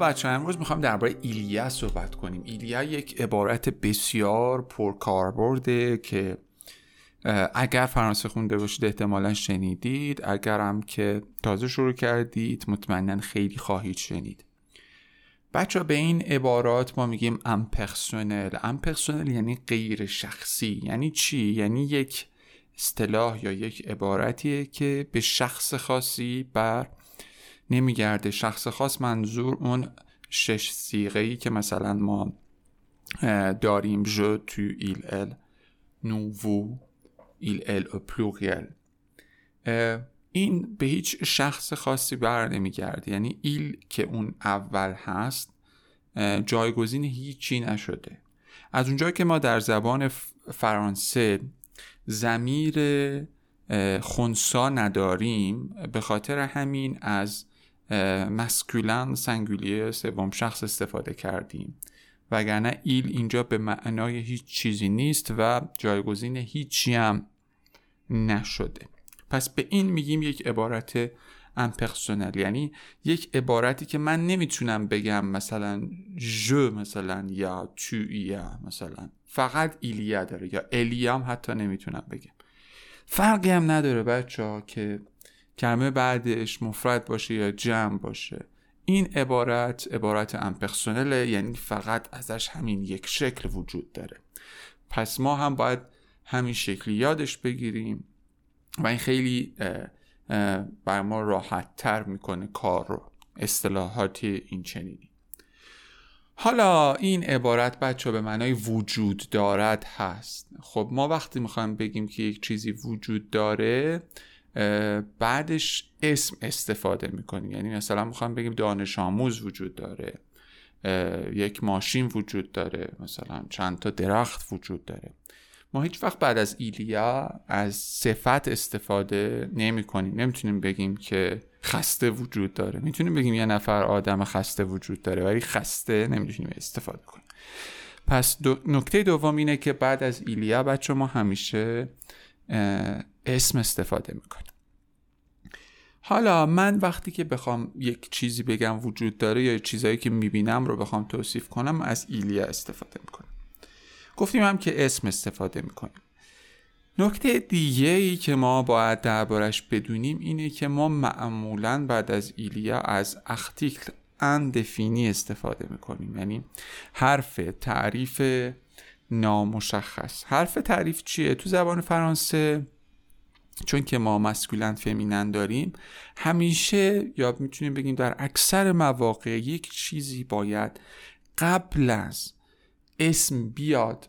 بچه‌ها، امروز می‌خوام درباره ایل یا صحبت کنیم. ایل یا یک عبارت بسیار پرکاربرده که اگر فرانسه خونده باشید احتمالاً شنیدید، اگرم که تازه شروع کردید مطمئناً خیلی خواهید شنید. بچه‌ها، به این عبارات ما میگیم امپرسونل. امپرسونل یعنی غیر شخصی. یعنی چی؟ یعنی یک اصطلاح یا یک عبارتیه که به شخص خاصی بر نمیگرده. شخص خاص منظور اون 6 صیغه‌ای که مثلا ما داریم: je, tu, il, elle, nous, vous, il, elle au pluriel. این به هیچ شخص خاصی بر نمیگرده، یعنی ایل که اون اول هست جایگزین هیچی نشده. از اونجایی که ما در زبان فرانسه ضمیر خونسا نداریم، به خاطر همین از مسکولن سنگولیه سوم شخص استفاده کردیم، وگرنه ایل اینجا به معنای هیچ چیزی نیست و جایگزین هیچی هم نشده. پس به این میگیم یک عبارت امپرسونل، یعنی یک عبارتی که من نمیتونم بگم مثلا جو، مثلا یا تو، یا مثلا فقط ایلیا داره، یا الیام حتی نمیتونم بگم. فرقی هم نداره بچه‌ها که کلمه بعدش مفرد باشه یا جمع باشه. این عبارت امپرسونله، یعنی فقط ازش همین یک شکل وجود داره. پس ما هم باید همین شکلی یادش بگیریم و این خیلی بر ما راحت تر میکنه کار رو، اصطلاحات این چنینی. حالا این عبارت بچه به معنای وجود دارد هست. خب ما وقتی میخوایم بگیم که یک چیزی وجود داره، بعدش اسم استفاده میکنیم. یعنی مثلا میخوایم بگیم دانش آموز وجود داره، یک ماشین وجود داره، مثلا چند تا درخت وجود داره. ما هیچ وقت بعد از ایل یا از صفت استفاده نمیکنیم. نمیتونیم بگیم که خسته وجود داره. میتونیم بگیم یه نفر آدم خسته وجود داره، ولی خسته نمیتونیم استفاده کنیم. پس نکته دوم اینه که بعد از ایل یا بچه ما همیشه اسم استفاده میکنیم. حالا من وقتی که بخوام یک چیزی بگم وجود داره یا چیزایی که میبینم رو بخوام توصیف کنم، از ایل یا استفاده میکنم. گفتیم هم که اسم استفاده میکنیم. نکته دیگه‌ای که ما باید دربارش بدونیم اینه که ما معمولاً بعد از ایل یا از ارتیکل اندفینی استفاده میکنیم، یعنی حرف تعریف نامشخص. حرف تعریف چیه؟ تو زبان فرانسه چون که ما مسکولن فمینن داریم، همیشه یا میتونیم بگیم در اکثر مواقع یک چیزی باید قبل از اسم بیاد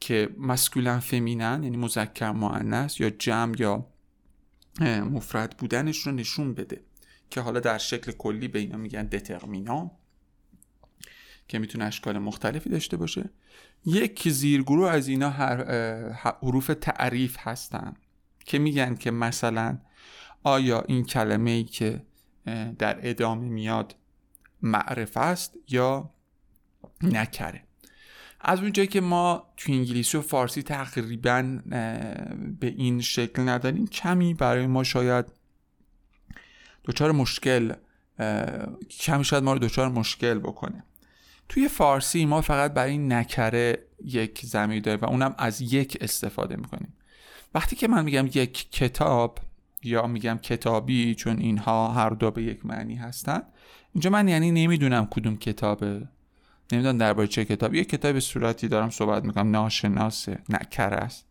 که مسکولن فمینن، یعنی مذکر مؤنث یا جمع یا مفرد بودنش رو نشون بده، که حالا در شکل کلی به اینا میگن دترمینان که میتونه اشکال مختلفی داشته باشه. یک زیرگروه از اینا حروف تعریف هستن که میگن که مثلا آیا این کلمه‌ای که در ادامه میاد معرفه است یا نکره. از اونجایی که ما تو انگلیسی و فارسی تقریبا به این شکل نداریم، کمی برای ما شاید دوچار مشکل بکنه. توی فارسی ما فقط برای نکره یک ضمیر داریم و اونم از یک استفاده میکنیم. وقتی که من میگم یک کتاب یا میگم کتابی، چون اینها هر دو به یک معنی هستن، اینجا من یعنی نمیدونم کدوم کتابه، نمیدونم درباره چه کتاب. یک کتاب صورتی دارم صحبت میکنم، ناشناسه، نکره است.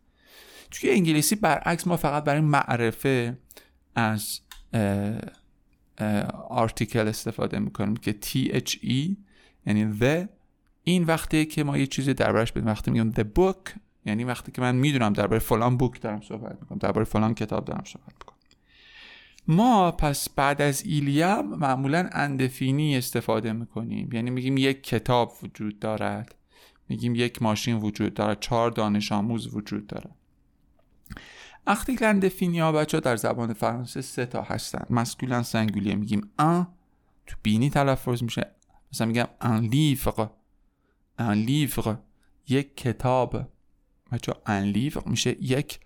توی انگلیسی برعکس، ما فقط برای معرفه از آرتیکل استفاده میکنیم که the، یعنی the. این وقتی که ما یه چیزی دربارش بدیم، وقتی میگم the book یعنی وقتی که من میدونم درباره فلان بوک دارم صحبت میکنم، درباره فلان کتاب دارم صحبت میکنم. ما پس بعد از ایلیا معمولا اندفینی استفاده میکنیم، یعنی میگیم یک کتاب وجود دارد، میگیم یک ماشین وجود دارد، 4 دانش آموز وجود دارد. ارتیکل اندفینی ها بچه در زبان فرانسه 3 تا هستن، مسکولن سنگولیه، میگیم ان تو بینی تلفظ میشه، مثلا میگم ان لیفر یک کتاب، بچه ان لیفر میشه یک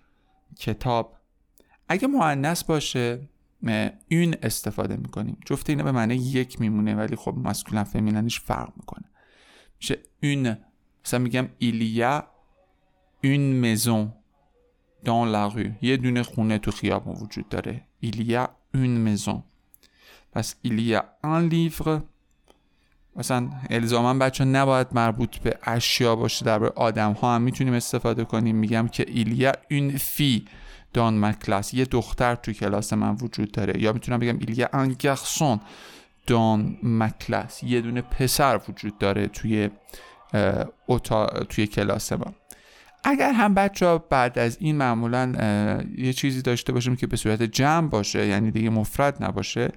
کتاب. اگه مؤنث باشه اون استفاده میکنیم، جفت اینا به معنی یک میمونه، ولی خب مسکولن فمیننش فرق میکنه، میشه اون. مثلا میگم il ya une maison dans la rue، یه دونه خونه تو خیابون وجود داره، il ya une maison. پس il ya un livre، مثلا الزاماً بچه نباید مربوط به اشیا باشه، درباره آدم ها هم میتونیم استفاده کنیم. میگم که il ya une fille dans ma classe، یه دختر تو کلاس من وجود داره. یا میتونم بگم il ya un garçon dans ma classe، یه دونه پسر وجود داره توی کلاس ما. اگر هم بچه‌ها بعد از این معمولاً یه چیزی داشته باشیم که به صورت جمع باشه، یعنی دیگه مفرد نباشه،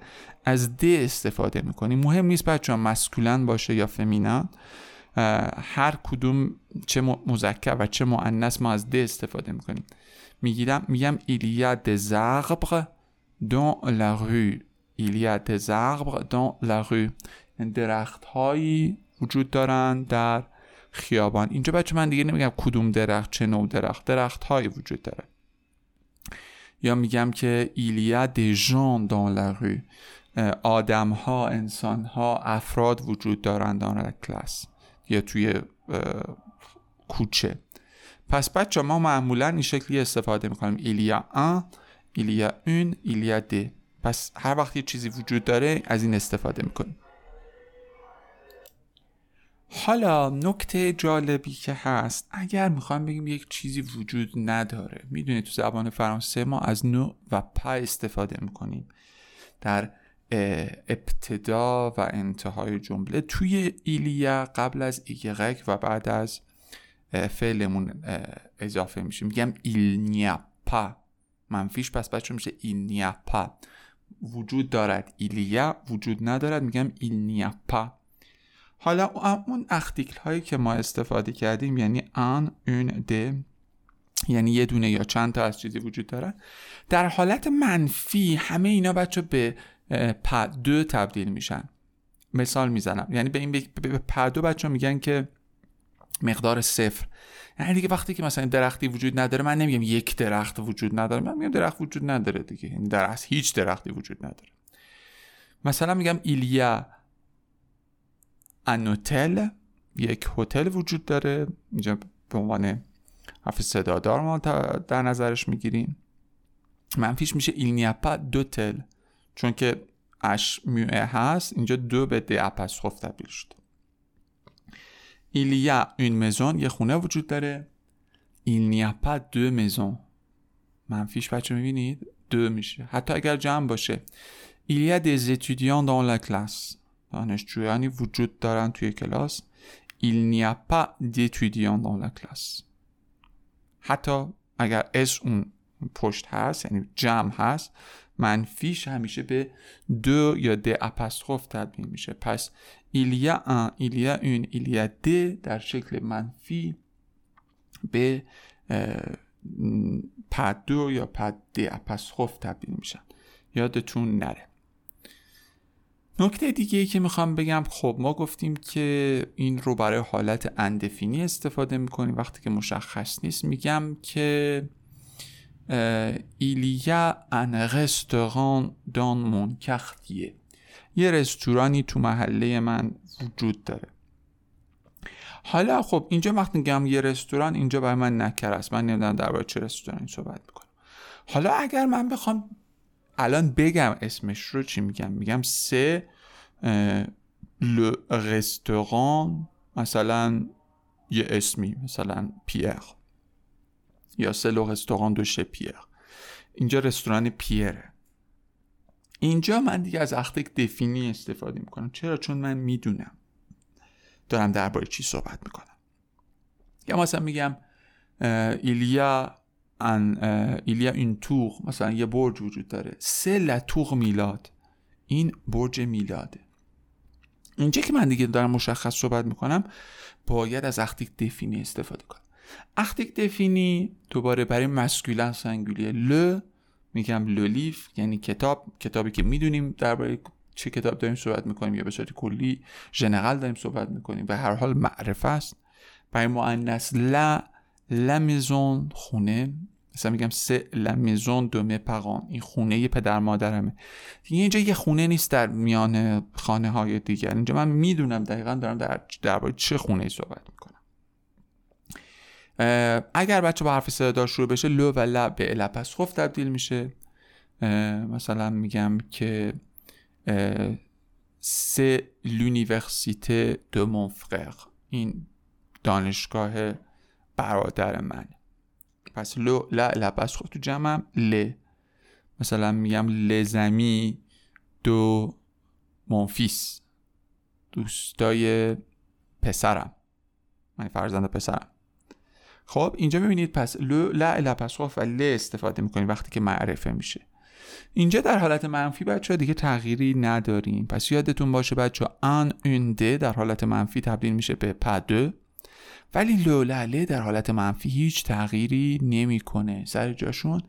از د استفاده میکنیم. مهم نیست بچه‌ها مسکولن باشه یا فمینن، هر کدوم چه مذکر و چه مؤنث ما از د استفاده میکنیم. میگم il y a des arbres dans la rue، il y a des arbres dans la rue، درخت‌هایی وجود دارن در خیابان. اینجا بچه من دیگه نمیگم کدوم درخت، چه نوع درخت، درخت هایی وجود داره. یا میگم که il y a des gens dans la rue، آدم ها، انسان ها، افراد وجود دارن در کلاس یا توی کوچه. پس بچه ما معمولا این شکلی استفاده میکنیم، il y a un، il y a une، il y a des. پس هر وقت یه چیزی وجود داره از این استفاده میکنیم. حالا نکته جالبی که هست، اگر میخوایم بگیم یک چیزی وجود نداره، میدونید تو زبان فرانسه ما از نو و پا استفاده میکنیم در ابتدا و انتهای جمله. توی ایلیا قبل از ایگرک و بعد از فعلمون اضافه میشه، میگم ایل نیا پا منفیش، پس بچه میشه ایل نیا پا، وجود دارد. ایلیا وجود ندارد، میگم ایل نیا پا. حالا اون ارتیکل هایی که ما استفاده کردیم، یعنی ان، اون، د، یعنی یه دونه یا چند تا از چیزی وجود دارن، در حالت منفی همه اینا بچه به پ دو تبدیل میشن. مثال میزنم، یعنی به این به پ دو بچه میگن که مقدار صفر، یعنی دیگه وقتی که مثلا درختی وجود نداره، من نمیگم یک درخت وجود نداره، من میگم درخت وجود نداره دیگه، یعنی در اصل هیچ درختی وجود نداره. مثلا میگم ایلیا ان هتل، یک هتل وجود داره، اینجا به عنوان حرف صدادار ما در نظرش میگیریم. منفیش میشه il n'y a pas d'hôtel، چون که اش میوه هست، اینجا دو به د اپستروف تبدیل شده. il y a une maison، یه خونه وجود داره. il n'y a pas de maison، منفیش بچه میبینید دو میشه، حتی اگر جمع باشه. il y a des étudiants dans la classe، دانشجویانی وجود دارن توی کلاس. il n'y a pas d'étudiants dans la classe، حتی اگر اس اون پشت هست، یعنی جمع هست، منفیش همیشه به دو یا د اپستروف تبدیل میشه. پس il y a un، il y a une، il y a des در شکل منفی به پ دو یا پ د اپستروف تبدیل میشن، یادتون نره. نکته دیگه ای که میخوام بگم، خب ما گفتیم که این رو برای حالت اندفینی استفاده میکنیم، وقتی که مشخص نیست. میگم که il y a un restaurant dans mon quartier، یه رستورانی تو محله من وجود داره. حالا خب اینجا وقتی میگم یه رستوران، اینجا برای من نکره است، من نمیدونم درباره چه رستورانی صحبت میکنم. حالا اگر من بخوام الان بگم اسمش رو، چی میگم؟ میگم سه لو رستوران، مثلا یه اسمی، مثلا پیر، یا سه لو رستوران دو شه پیر. اینجا رستوران پیره. اینجا من دیگه از ارتیکل دفینی استفاده میکنم. چرا؟ چون من میدونم دارم درباره چی صحبت میکنم. یا مثلا میگم ایلیا این توغ، مثلا یه برج وجود داره، سه لطوغ میلاد، این برج میلاده. اینجا که من دیگه دارم مشخص صحبت میکنم باید از اختیک دفینی استفاده کنم. اختیک دفینی دوباره برای مسکولن سنگولیه. ل میگم لولیف، یعنی کتابی که میدونیم درباره چه کتاب داریم صحبت میکنیم، یا به صورت کلی ژنرال داریم صحبت میکنیم، به هر حال معرفه است. برای مؤنث لا میزون خونه، مثلا میگم سه لا میزون دو می پران، این خونه ی پدر مادرمه. اینجا یه خونه نیست در میان خانه های دیگر، اینجا من میدونم دقیقاً دارم درباره چه خونه ای صحبت میکنم. اگر بچه با حرف صدادار شروع بشه، لو و لا به الا پس خف تبدیل میشه. مثلا میگم که سه لونیورسیته دو مون فرر، این دانشگاه برادر من. پس لو لا لا پس خب تو جمعم ل. مثلا میگم لزمی دو منفیس، دوستای پسرم، من فرزند پسرم. خب اینجا میبینید پس لو لا لا پس خب و ل استفاده میکنید وقتی که معرفه میشه. اینجا در حالت منفی بچه ها دیگه تغییری نداریم، پس یادتون باشه بچه ها ان اون ده در حالت منفی تبدیل میشه به پده، ولی لولاله در حالت منفی هیچ تغییری نمی کنه، سر جاشون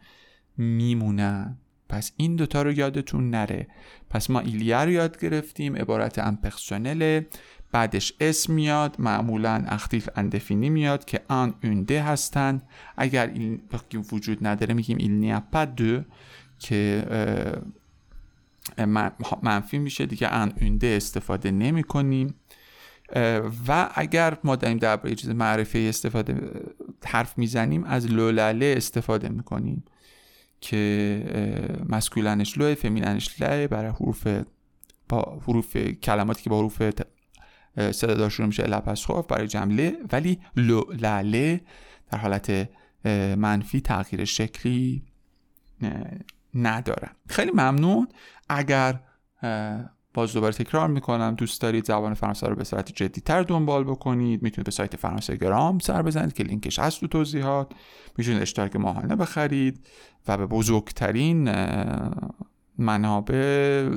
میمونن. پس این دوتا رو یادتون نره. پس ما ایلیا رو یاد گرفتیم، عبارت امپرسونله، بعدش اسم میاد، معمولا اختیف اندفینی میاد که ان اونده هستن. اگر این وجود نداره میگیم ایل نیا پا دو، که منفی میشه دیگه، ان اونده استفاده نمی کنیم. و اگر ما داریم درباره چیز معرفی استفاده حرف میزنیم، از لولاله استفاده میکنیم که مسکولنش لوه، فمیننش له، برای حروف کلماتی که با حروف صدادار شروع میشه له پس خف برای جمله. ولی لولاله در حالت منفی تغییر شکلی نداره. خیلی ممنون. اگر باز دوباره تکرار میکنم دوست دارید زبان فرانسه رو به صورت جدی‌تر دنبال بکنید، میتونید به سایت فرانسه گرام سر بزنید که لینکش هست تو توضیحات. میتونید اشتراک ماهانه بخرید و به بزرگترین منابع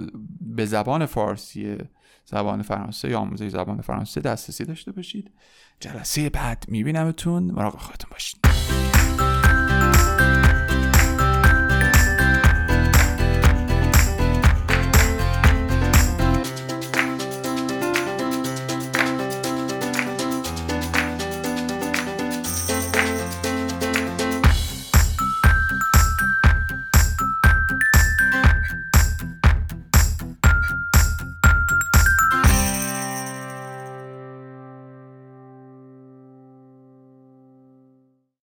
به زبان فارسی، زبان فرانسه یا آموزش زبان فرانسه دسترسی داشته باشید. جلسه بعد میبینمتون، مراقب خودتون باشید.